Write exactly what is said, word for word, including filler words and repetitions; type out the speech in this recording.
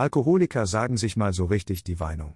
Alkoholiker sagen sich mal so richtig die Weinung.